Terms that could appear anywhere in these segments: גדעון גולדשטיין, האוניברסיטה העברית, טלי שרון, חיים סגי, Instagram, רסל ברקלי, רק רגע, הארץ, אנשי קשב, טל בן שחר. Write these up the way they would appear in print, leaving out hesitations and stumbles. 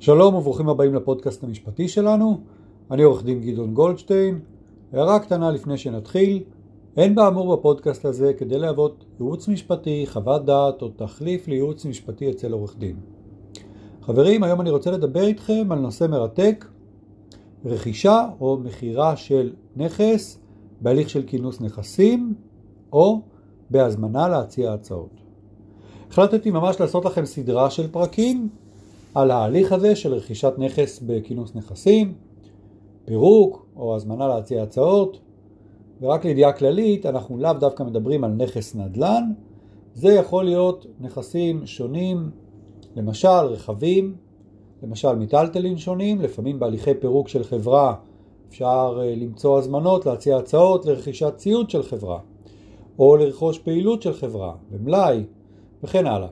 שלום וברוכים הבאים לפודקאסט המשפטי שלנו. אני עורך דין גדעון גולדשטיין. הערה קטנה לפני שנתחיל, אין באמור בפודקאסט הזה כדי להוות ייעוץ משפטי, חוות דעת או תחליף לייעוץ משפטי אצל עורך דין. חברים, היום אני רוצה לדבר איתכם על נושא מרתק, רכישה או מחירה של נכס בהליך של כינוס נכסים או בהזמנה להציע הצעות. החלטתי ממש לעשות לכם סדרה של פרקים על ההליך הזה של רכישת נכס בכינוס נכסים, פירוק או הזמנה להציע הצעות. ורק לידיעה כללית, אנחנו לאו דווקא מדברים על נכס נדל"ן, זה יכול להיות נכסים שונים, למשל רכבים, למשל מטלטלין שונים, לפעמים בהליכי פירוק של חברה אפשר למצוא הזמנות להציע הצעות לרכישת ציוד של חברה, או לרכוש פעילות של חברה, במלאי וכן הלאה.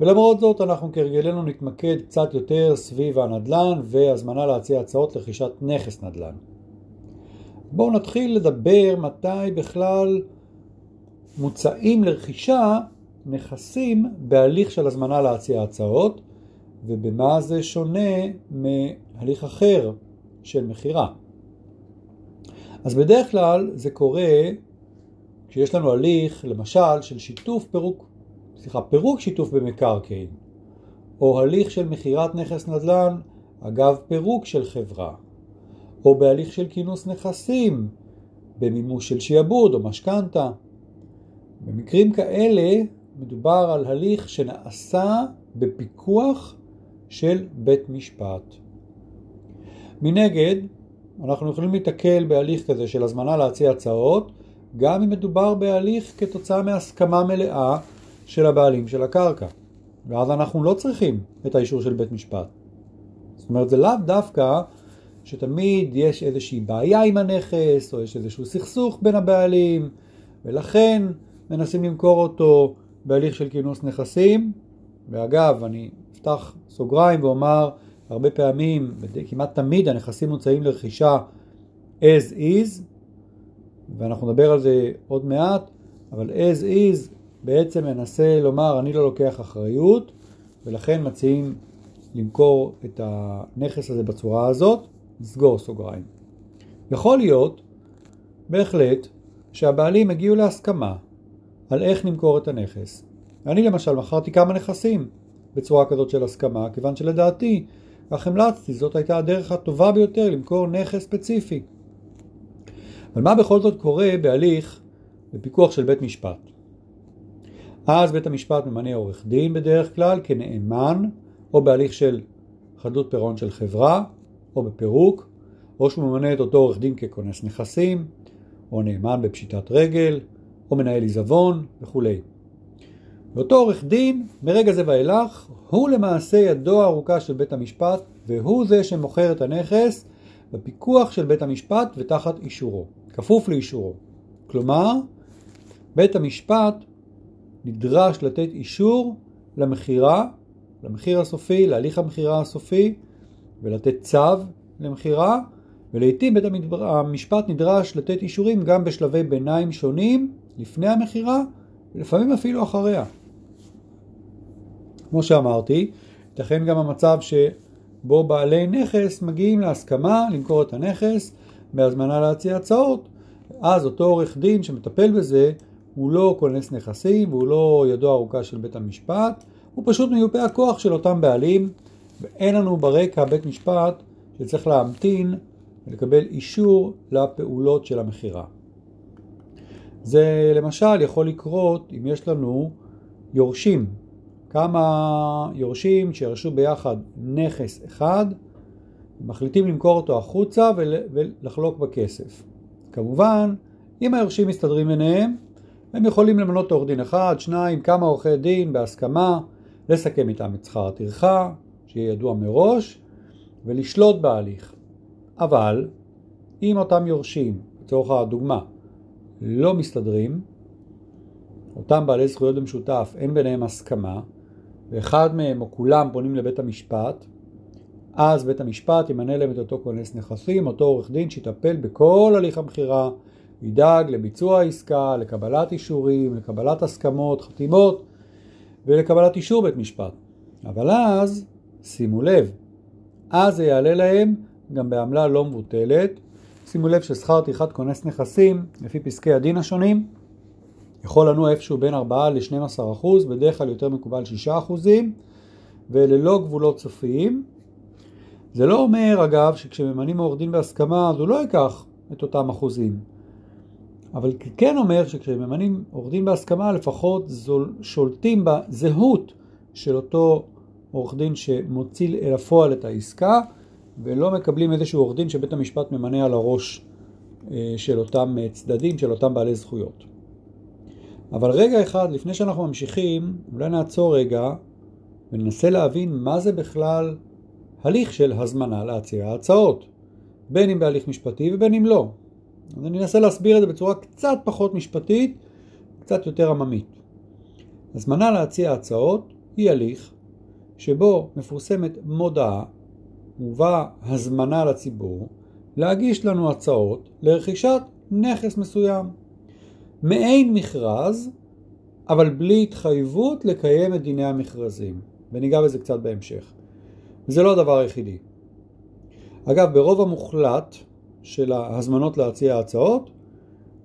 ולמרות זאת אנחנו כרגלנו נתמקד קצת יותר סביב הנדל"ן והזמנה להציע הצעות לרכישת נכס נדל"ן. בואו נתחיל לדבר מתי בכלל מוצאים לרכישה נכסים בהליך של הזמנה להציע הצעות, ובמה זה שונה מהליך אחר של מחירה. אז בדרך כלל זה קורה כשיש לנו הליך למשל של פירוק שיתוף במקרקעין, או הליך של מחירת נכס נדל"ן אגב פירוק של חברה, או בהליך של כינוס נכסים במימוש של שיעבוד או משכנתה. במקרים כאלה מדובר על הליך שנעשה בפיקוח של בית משפט. מנגד, אנחנו יכולים להתקל בהליך כזה של הזמנה להציע הצעות, גם אם מדובר בהליך כתוצאה מהסכמה מלאה של הבעלים של הקרקע. ואז אנחנו לא צריכים את האישור של בית משפט. זאת אומרת, זה לאו דווקא שתמיד יש איזושהי בעיה עם הנכס, או יש איזשהו סכסוך בין הבעלים, ולכן מנסים למכור אותו בהליך של כינוס נכסים. ואגב, אני אפתח סוגריים ואומר, הרבה פעמים, כמעט תמיד, הנכסים מוצאים לרכישה as is, ואנחנו נדבר על זה עוד מעט, אבל as is בעצם מנסה לומר, אני לא לוקח אחריות, ולכן מציעים למכור את הנכס הזה בצורה הזאת, סגור סוגריים. יכול להיות, בהחלט, שהבעלים הגיעו להסכמה על איך נמכור את הנכס. אני למשל מכרתי כמה נכסים בצורה כזאת של הסכמה, כיוון שלדעתי, כך המלצתי, זאת הייתה הדרך הטובה ביותר למכור נכס ספציפי. אבל מה בכל זאת קורה בהליך בפיקוח של בית משפט? אז בית המשפט ממנה עורך דין בדרך כלל כנאמן, או בהליך של חדלות פירעון של חברה, או בפירוק, או שהוא ממנה את אותו עורך דין ככונס נכסים, או נאמן בפשיטת רגל, או מנהל עיזבון וכו'. ואותו עורך דין, מרגע זה ואילך, הוא למעשה ידו הארוכה של בית המשפט, והוא זה שמוכר את הנכס בפיקוח של בית המשפט ותחת אישורו, כפוף לאישורו. כלומר, בית המשפט נדרש לתת אישור למחירה, למחיר הסופי, להליך המחירה הסופי, ולתת צו למחירה, ולעיתים בית המשפט נדרש לתת אישורים גם בשלבי ביניים שונים, לפני המחירה, ולפעמים אפילו אחריה. כמו שאמרתי, ייתכן גם המצב שבו בעלי נכס מגיעים להסכמה למכור את הנכס, בהזמנה להציע הצעות, אז אותו עורך דין שמטפל בזה, הוא לא כונס נכסים, והוא לא ידו ארוכה של בית המשפט, הוא פשוט מיופה הכוח של אותם בעלים, ואין לנו ברקע בית משפט שצריך להמתין ולקבל אישור לפעולות של המחירה. זה למשל יכול לקרות אם יש לנו יורשים, כמה יורשים שירשו ביחד נכס אחד, מחליטים למכור אותו החוצה ולחלוק בכסף. כמובן, אם היורשים מסתדרים ביניהם, הם יכולים למנות עורך דין אחד, שניים, כמה עורכי דין בהסכמה, לסכם איתם את שכר הטרחה, שיהיה ידוע מראש, ולשלוט בהליך. אבל, אם אותם יורשים, לצורך הדוגמה, לא מסתדרים, אותם בעלי זכויות במשותף, אין ביניהם הסכמה, ואחד מהם או כולם פונים לבית המשפט, אז בית המשפט ימנה להם את אותו כונס נכסים, אותו עורך דין שיטפל בכל הליך המחירה, ידאג לביצוע העסקה, לקבלת אישורים, לקבלת הסכמות, חתימות, ולקבלת אישור בית משפט. אבל אז שימו לב, אז זה יעלה להם גם בעמלה לא מבוטלת. שימו לב ששכר טרחת כונס נכסים, לפי פסקי הדין השונים, יכול לנו איפשהו בין 4% ל-12%, בדרך כלל יותר מקובל 6%, וללא גבולות סופיים. זה לא אומר, אגב, שכשממנים עורך דין בהסכמה, אז הוא לא ייקח את אותם אחוזים. אבל כן אומר שכשממנים עורך דין בהסכמה, לפחות שולטים בזהות של אותו עורך דין שמוציא אל הפועל את העסקה, ולא מקבלים איזשהו עורך דין שבית המשפט ממנה על הראש של אותם צדדים, של אותם בעלי זכויות. אבל רגע אחד, לפני שאנחנו ממשיכים, אולי נעצור רגע, וננסה להבין מה זה בכלל הליך של הזמנה להציע ההצעות, בין אם בהליך משפטי ובין אם לא. אז אני אנסה להסביר את זה בצורה קצת פחות משפטית, קצת יותר עממית. הזמנה להציע ההצעות היא הליך שבו מפורסמת מודעה, מובא הזמנה לציבור, להגיש לנו הצעות לרכישת נכס מסוים. מעין מכרז, אבל בלי התחייבות לקיים את דיני המכרזים. וניגע בזה קצת בהמשך. זה לא הדבר היחידי. אגב, ברוב המוחלט של ההזמנות להציע הצעות,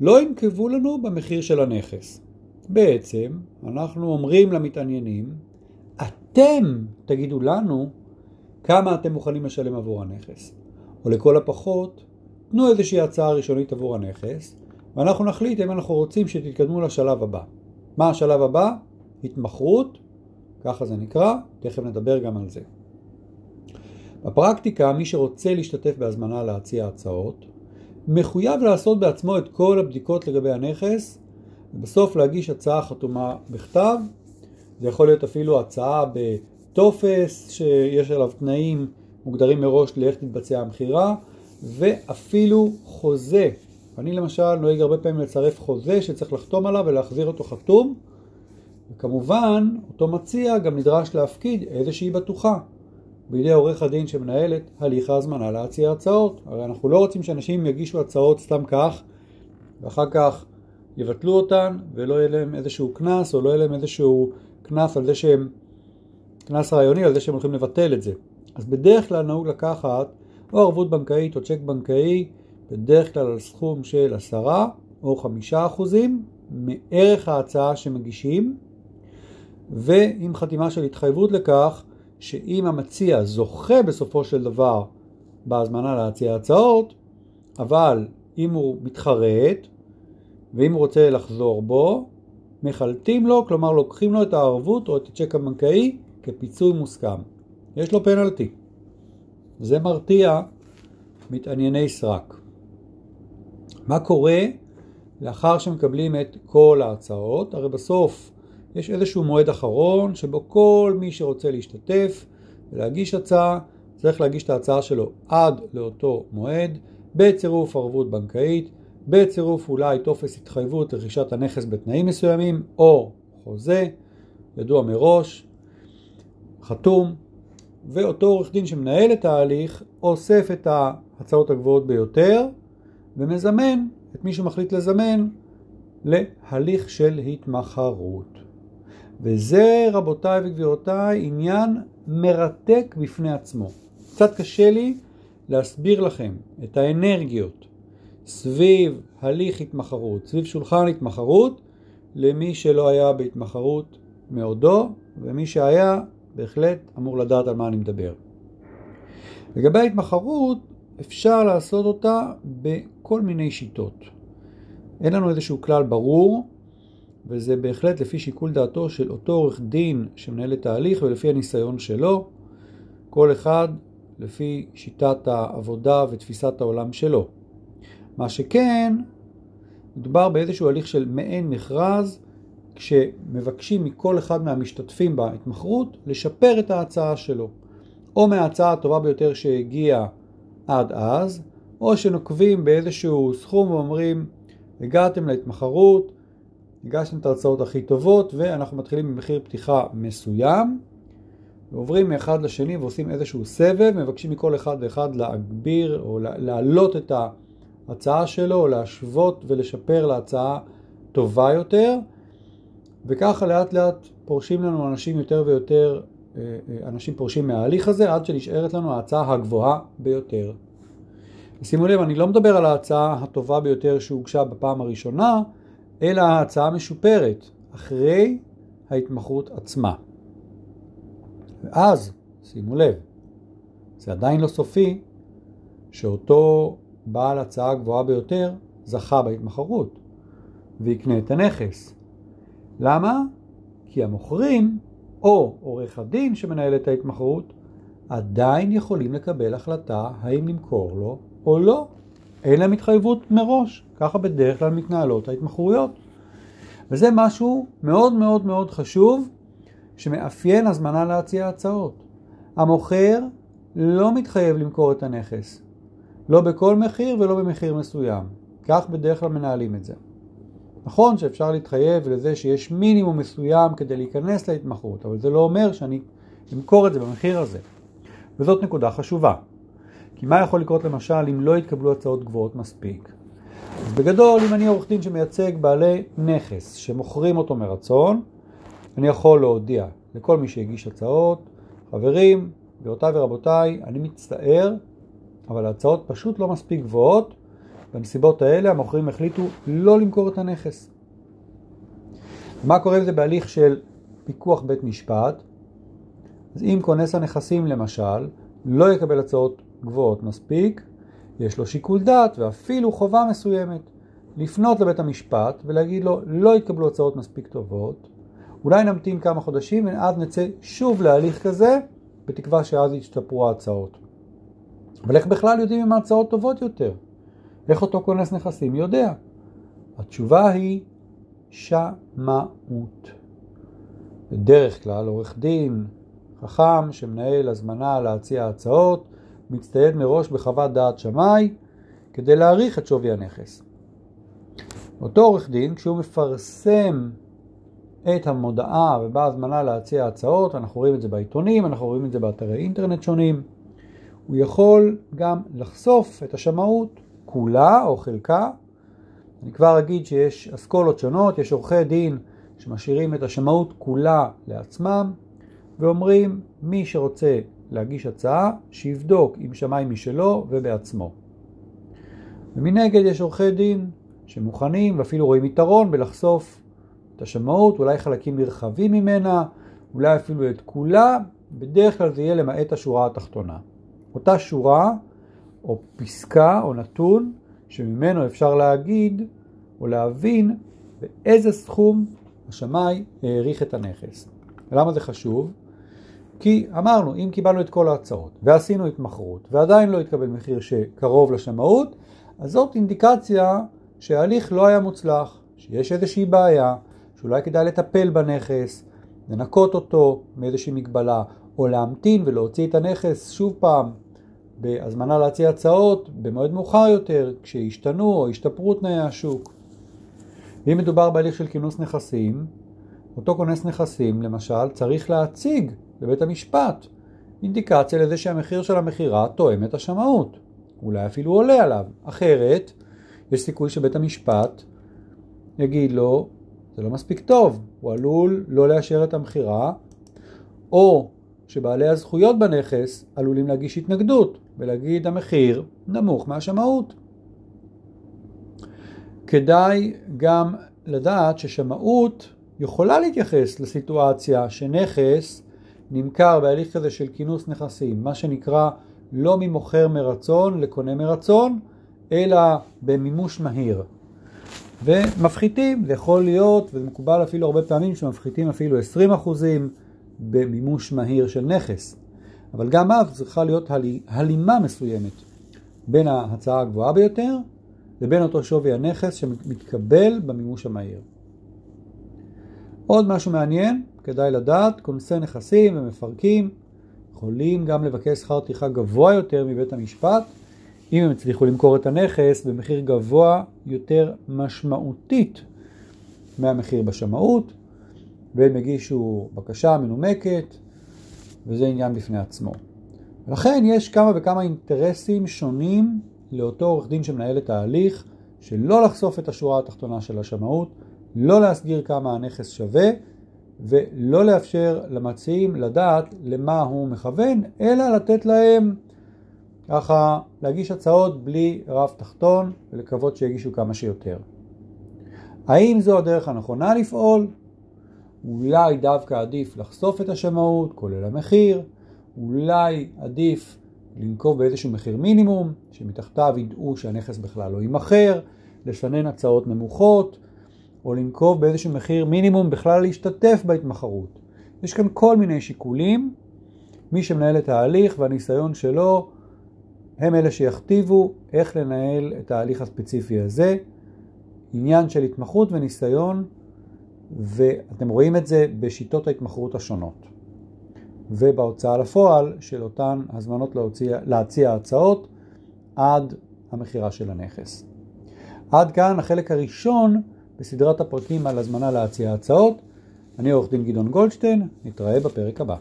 לא ינקבו לנו במחיר של הנכס. בעצם, אנחנו אומרים למתעניינים, אתם תגידו לנו כמה אתם מוכנים לשלם עבור הנכס. או לכל הפחות, תנו איזושהי הצעה ראשונית עבור הנכס, ואנחנו נחליט אם אנחנו רוצים שתתקדמו לשלב הבא. מה השלב הבא? התמחרות, ככה זה נקרא, תכף נדבר גם על זה. בפרקטיקה, מי שרוצה להשתתף בהזמנה להציע הצעות, מחויב לעשות בעצמו את כל הבדיקות לגבי הנכס, ובסוף להגיש הצעה חתומה בכתב. זה יכול להיות אפילו הצעה בטופס, שיש עליו תנאים מוגדרים מראש לאיך תתבצע המחירה, ואפילו חוזה. אני למשל נוהג הרבה פעמים לצרף חוזה שצריך לחתום עליו ולהחזיר אותו חתום, וכמובן אותו מציע גם נדרש להפקיד איזושהי בטוחה בידי עורך הדין שמנהל את הליך ההזמנה להציע הצעות. הרי אנחנו לא רוצים שאנשים יגישו הצעות סתם כך, ואחר כך יבטלו אותן ולא יהיה להם איזשהו קנס, או לא יהיה להם איזשהו קנס על זה שהם, קנס רעיוני על זה שהם הולכים לבטל את זה. אז בדרך כלל נהוג לקחת או ערבות בנקאית או צ'ק בנקאי, בדרך כלל על סכום של 10% או 5% מערך ההצעה שמגישים, ועם חתימה של התחייבות לכך שאם המציע זוכה בסופו של דבר בהזמנה להציע הצעות, אבל אם הוא מתחרט ואם הוא רוצה לחזור בו, מחלטים לו, כלומר לוקחים לו את הערבות או את הצ'ק הבנקאי כפיצוי מוסכם. יש לו פנלטי. זה מרתיע מתענייני סרק. מה קורה לאחר שמקבלים את כל ההצעות? הרי בסוף יש איזשהו מועד אחרון שבו כל מי שרוצה להשתתף ולהגיש הצעה, צריך להגיש את ההצעה שלו עד לאותו מועד, בצירוף ערבות בנקאית, בצירוף אולי טופס התחייבות לרכישת הנכס בתנאים מסוימים, או חוזה, ידוע מראש, חתום, ואותו עורך דין שמנהל את ההליך אוסף את ההצעות הגבוהות ביותר, ומזמן את מי שמחליט לזמן להליך של התמחרות. וזה, רבותיי וגבירותיי, עניין מרתק בפני עצמו. קצת קשה לי להסביר לכם את האנרגיות סביב הליך התמחרות, סביב שולחן התמחרות, למי שלא היה בהתמחרות מעודו, ומי שהיה בהחלט אמור לדעת על מה אני מדבר. לגבי ההתמחרות, אפשר לעשות אותה בכל מיני שיטות. אין לנו איזשהו כלל ברור, וזה בהחלט לפי שיקול דעתו של אותו עורך דין שמנהל את ההליך ולפי הניסיון שלו, כל אחד לפי שיטת העבודה ותפיסת העולם שלו. מה שכן, מדובר באיזשהו הליך של מעין מכרז, כשמבקשים מכל אחד מהמשתתפים בהתמחרות לשפר את ההצעה שלו, או מההצעה הטובה ביותר שהגיעה עד אז, או שנוקבים באיזשהו סכום ואומרים, הגעתם להתמחרות, הגשתם את ההצעות הכי טובות, ואנחנו מתחילים במחיר פתיחה מסוים, ועוברים מאחד לשני ועושים איזשהו סבב, מבקשים מכל אחד ואחד להגביר או להעלות את ההצעה שלו, או להשוות ולשפר להצעה טובה יותר, וככה לאט לאט פורשים לנו אנשים יותר ויותר אנשים פורשים מההליך הזה, עד שנשארת לנו ההצעה הגבוהה ביותר. שימו לב, אני לא מדבר על ההצעה הטובה ביותר שהוגשה בפעם הראשונה, אלא ההצעה המשופרת, אחרי ההתמחות עצמה. ואז, שימו לב, זה עדיין לא סופי, שאותו בעל הצעה הגבוהה ביותר זכה בהתמחרות, ויקנה את הנכס. למה? כי המוכרים, או עורך הדין שמנהל את ההתמחרות, עדיין יכולים לקבל החלטה האם למכור לו או לא. אין להם התחייבות מראש, ככה בדרך כלל מתנהלות ההתמחרויות. וזה משהו מאוד מאוד מאוד חשוב, שמאפיין הזמנה להציע הצעות. המוכר לא מתחייב למכור את הנכס, לא בכל מחיר ולא במחיר מסוים. כך בדרך כלל מנהלים את זה. נכון שאפשר להתחייב לזה שיש מינימום מסוים כדי להיכנס להתמחות, אבל זה לא אומר שאני אמכור את זה במחיר הזה. וזאת נקודה חשובה. כי מה יכול לקרות למשל אם לא יתקבלו הצעות גבוהות מספיק? אז בגדול, אם אני עורך דין שמייצג בעלי נכס שמוכרים אותו מרצון, אני יכול להודיע לכל מי שהגיש הצעות, חברים, גבירותיי ורבותיי, אני מצטער, אבל ההצעות פשוט לא מספיק גבוהות, בנסיבות האלה המוכרים החליטו לא למכור את הנכס. מה קורה בזה בהליך של פיקוח בית משפט? אז אם כונס הנכסים למשל לא יקבל הצעות גבוהות מספיק, יש לו שיקול דעת ואפילו חובה מסוימת לפנות לבית המשפט ולהגיד לו לא יתקבלו הצעות מספיק טובות, אולי נמתין כמה חודשים ואז נצא שוב להליך כזה, בתקווה שאז ישתפרו ההצעות. אבל איך בכלל יודעים אם ההצעות טובות יותר? איך אותו כונס נכסים יודע? התשובה היא שמאות. בדרך כלל עורך דין חכם שמנהל הזמנה להציע הצעות מצטייד מראש בחוות דעת שמאי כדי להעריך את שווי הנכס. אותו עורך דין, כשהוא מפרסם את המודעה ובאה הזמנה להציע הצעות, אנחנו רואים את זה בעיתונים, אנחנו רואים את זה באתרי אינטרנט שונים, הוא יכול גם לחשוף את השמאות כולה או חלקה. אני כבר אגיד שיש אסכולות שונות, יש עורכי דין שמשאירים את השמאות כולה לעצמם, ואומרים מי שרוצה להגיש הצעה, שיבדוק עם שמאי משלו ובעצמו. ומנגד יש עורכי דין שמוכנים ואפילו רואים יתרון בלחשוף את השמאות, אולי חלקים נרחבים ממנה, אולי אפילו את כולה, בדרך כלל זה יהיה למעט השורה התחתונה. אותה שורה או פסקה או נתון שממנו אפשר להגיד או להבין באיזה סכום השמאי העריך את הנכס. ולמה זה חשוב? כי אמרנו, אם קיבלנו את כל ההצעות ועשינו התמחרות ועדיין לא התקבל מחיר שקרוב לשמאות, אז זאת אינדיקציה שההליך לא היה מוצלח, שיש איזושהי בעיה, שאולי כדאי לטפל בנכס, לנקות אותו מאיזושהי מגבלה, או להמתין ולהוציא את הנכס שוב פעם בהזמנה להציע הצעות במועד מאוחר יותר, כשישתנו או ישתפרו תנאי השוק. אם מדובר בהליך של כינוס נכסים, אותו כונס נכסים למשל צריך להציג לבית המשפט אינדיקציה לזה שהמחיר של המחירה תואם את השמאות, אולי אפילו עולה עליו, אחרת יש סיכוי שבית המשפט יגיד לו זה לא מספיק טוב, הוא עלול לא לאשר את המחירה, או שבעלי הזכויות בנכס עלולים להגיש התנגדות ולהגיד המחיר נמוך מהשמאות. כדאי גם לדעת ששמאות יכולה להתייחס לסיטואציה שנכס נמכר בהליך כזה של כינוס נכסים, מה שנקרא לא ממוכר מרצון לקונה מרצון, אלא במימוש מהיר. ומפחיתים, זה יכול להיות, וזה מקובל אפילו הרבה פעמים שמפחיתים אפילו 20% במימוש מהיר של נכס. אבל גם אז צריכה להיות הלימה מסוימת בין ההצעה הגבוהה ביותר לבין אותו שווי הנכס שמתקבל במימוש המהיר. עוד משהו מעניין, כדאי לדעת, כונסי נכסים ומפרקים יכולים גם לבקש שכר טרחה גבוה יותר מבית המשפט, אם הם הצליחו למכור את הנכס במחיר גבוה יותר משמעותית מהמחיר בשמאות, והם הגישו בקשה מנומקת, וזה עניין בפני עצמו. ולכן יש כמה וכמה אינטרסים שונים לאותו עורך דין שמנהל את ההליך, שלא לחשוף את השורה התחתונה של השמאות, לא להסגיר כמה הנכס שווה, ולא לאפשר למציעים לדעת למה הוא מכוון, אלא לתת להם ככה להגיש הצעות בלי רף תחתון ולקוות שיגישו כמה שיותר. האם זו הדרך הנכונה לפעול? אולי דווקא עדיף לחשוף את השמאות, כולל המחיר, אולי עדיף לנקוב באיזשהו מחיר מינימום, שמתחתיו ידעו שהנכס בכלל לא יימכר, לשנן הצעות נמוכות, או לנקוב באיזשהו מחיר מינימום בכלל להשתתף בהתמחרות. יש כאן כל מיני שיקולים, מי שמנהל את ההליך והניסיון שלו, הם אלה שיכתיבו איך לנהל את ההליך הספציפי הזה, עניין של התמחות וניסיון, ואתם רואים את זה בשיטות ההתמחרות השונות. ובהוצאה לפועל של אותן הזמנות להציע הצעות עד המחירה של הנכס. עד כאן החלק הראשון בסדרת הפרקים על הזמנה להציע הצעות. אני עורך דין גדעון גולדשטיין, נתראה בפרק הבא.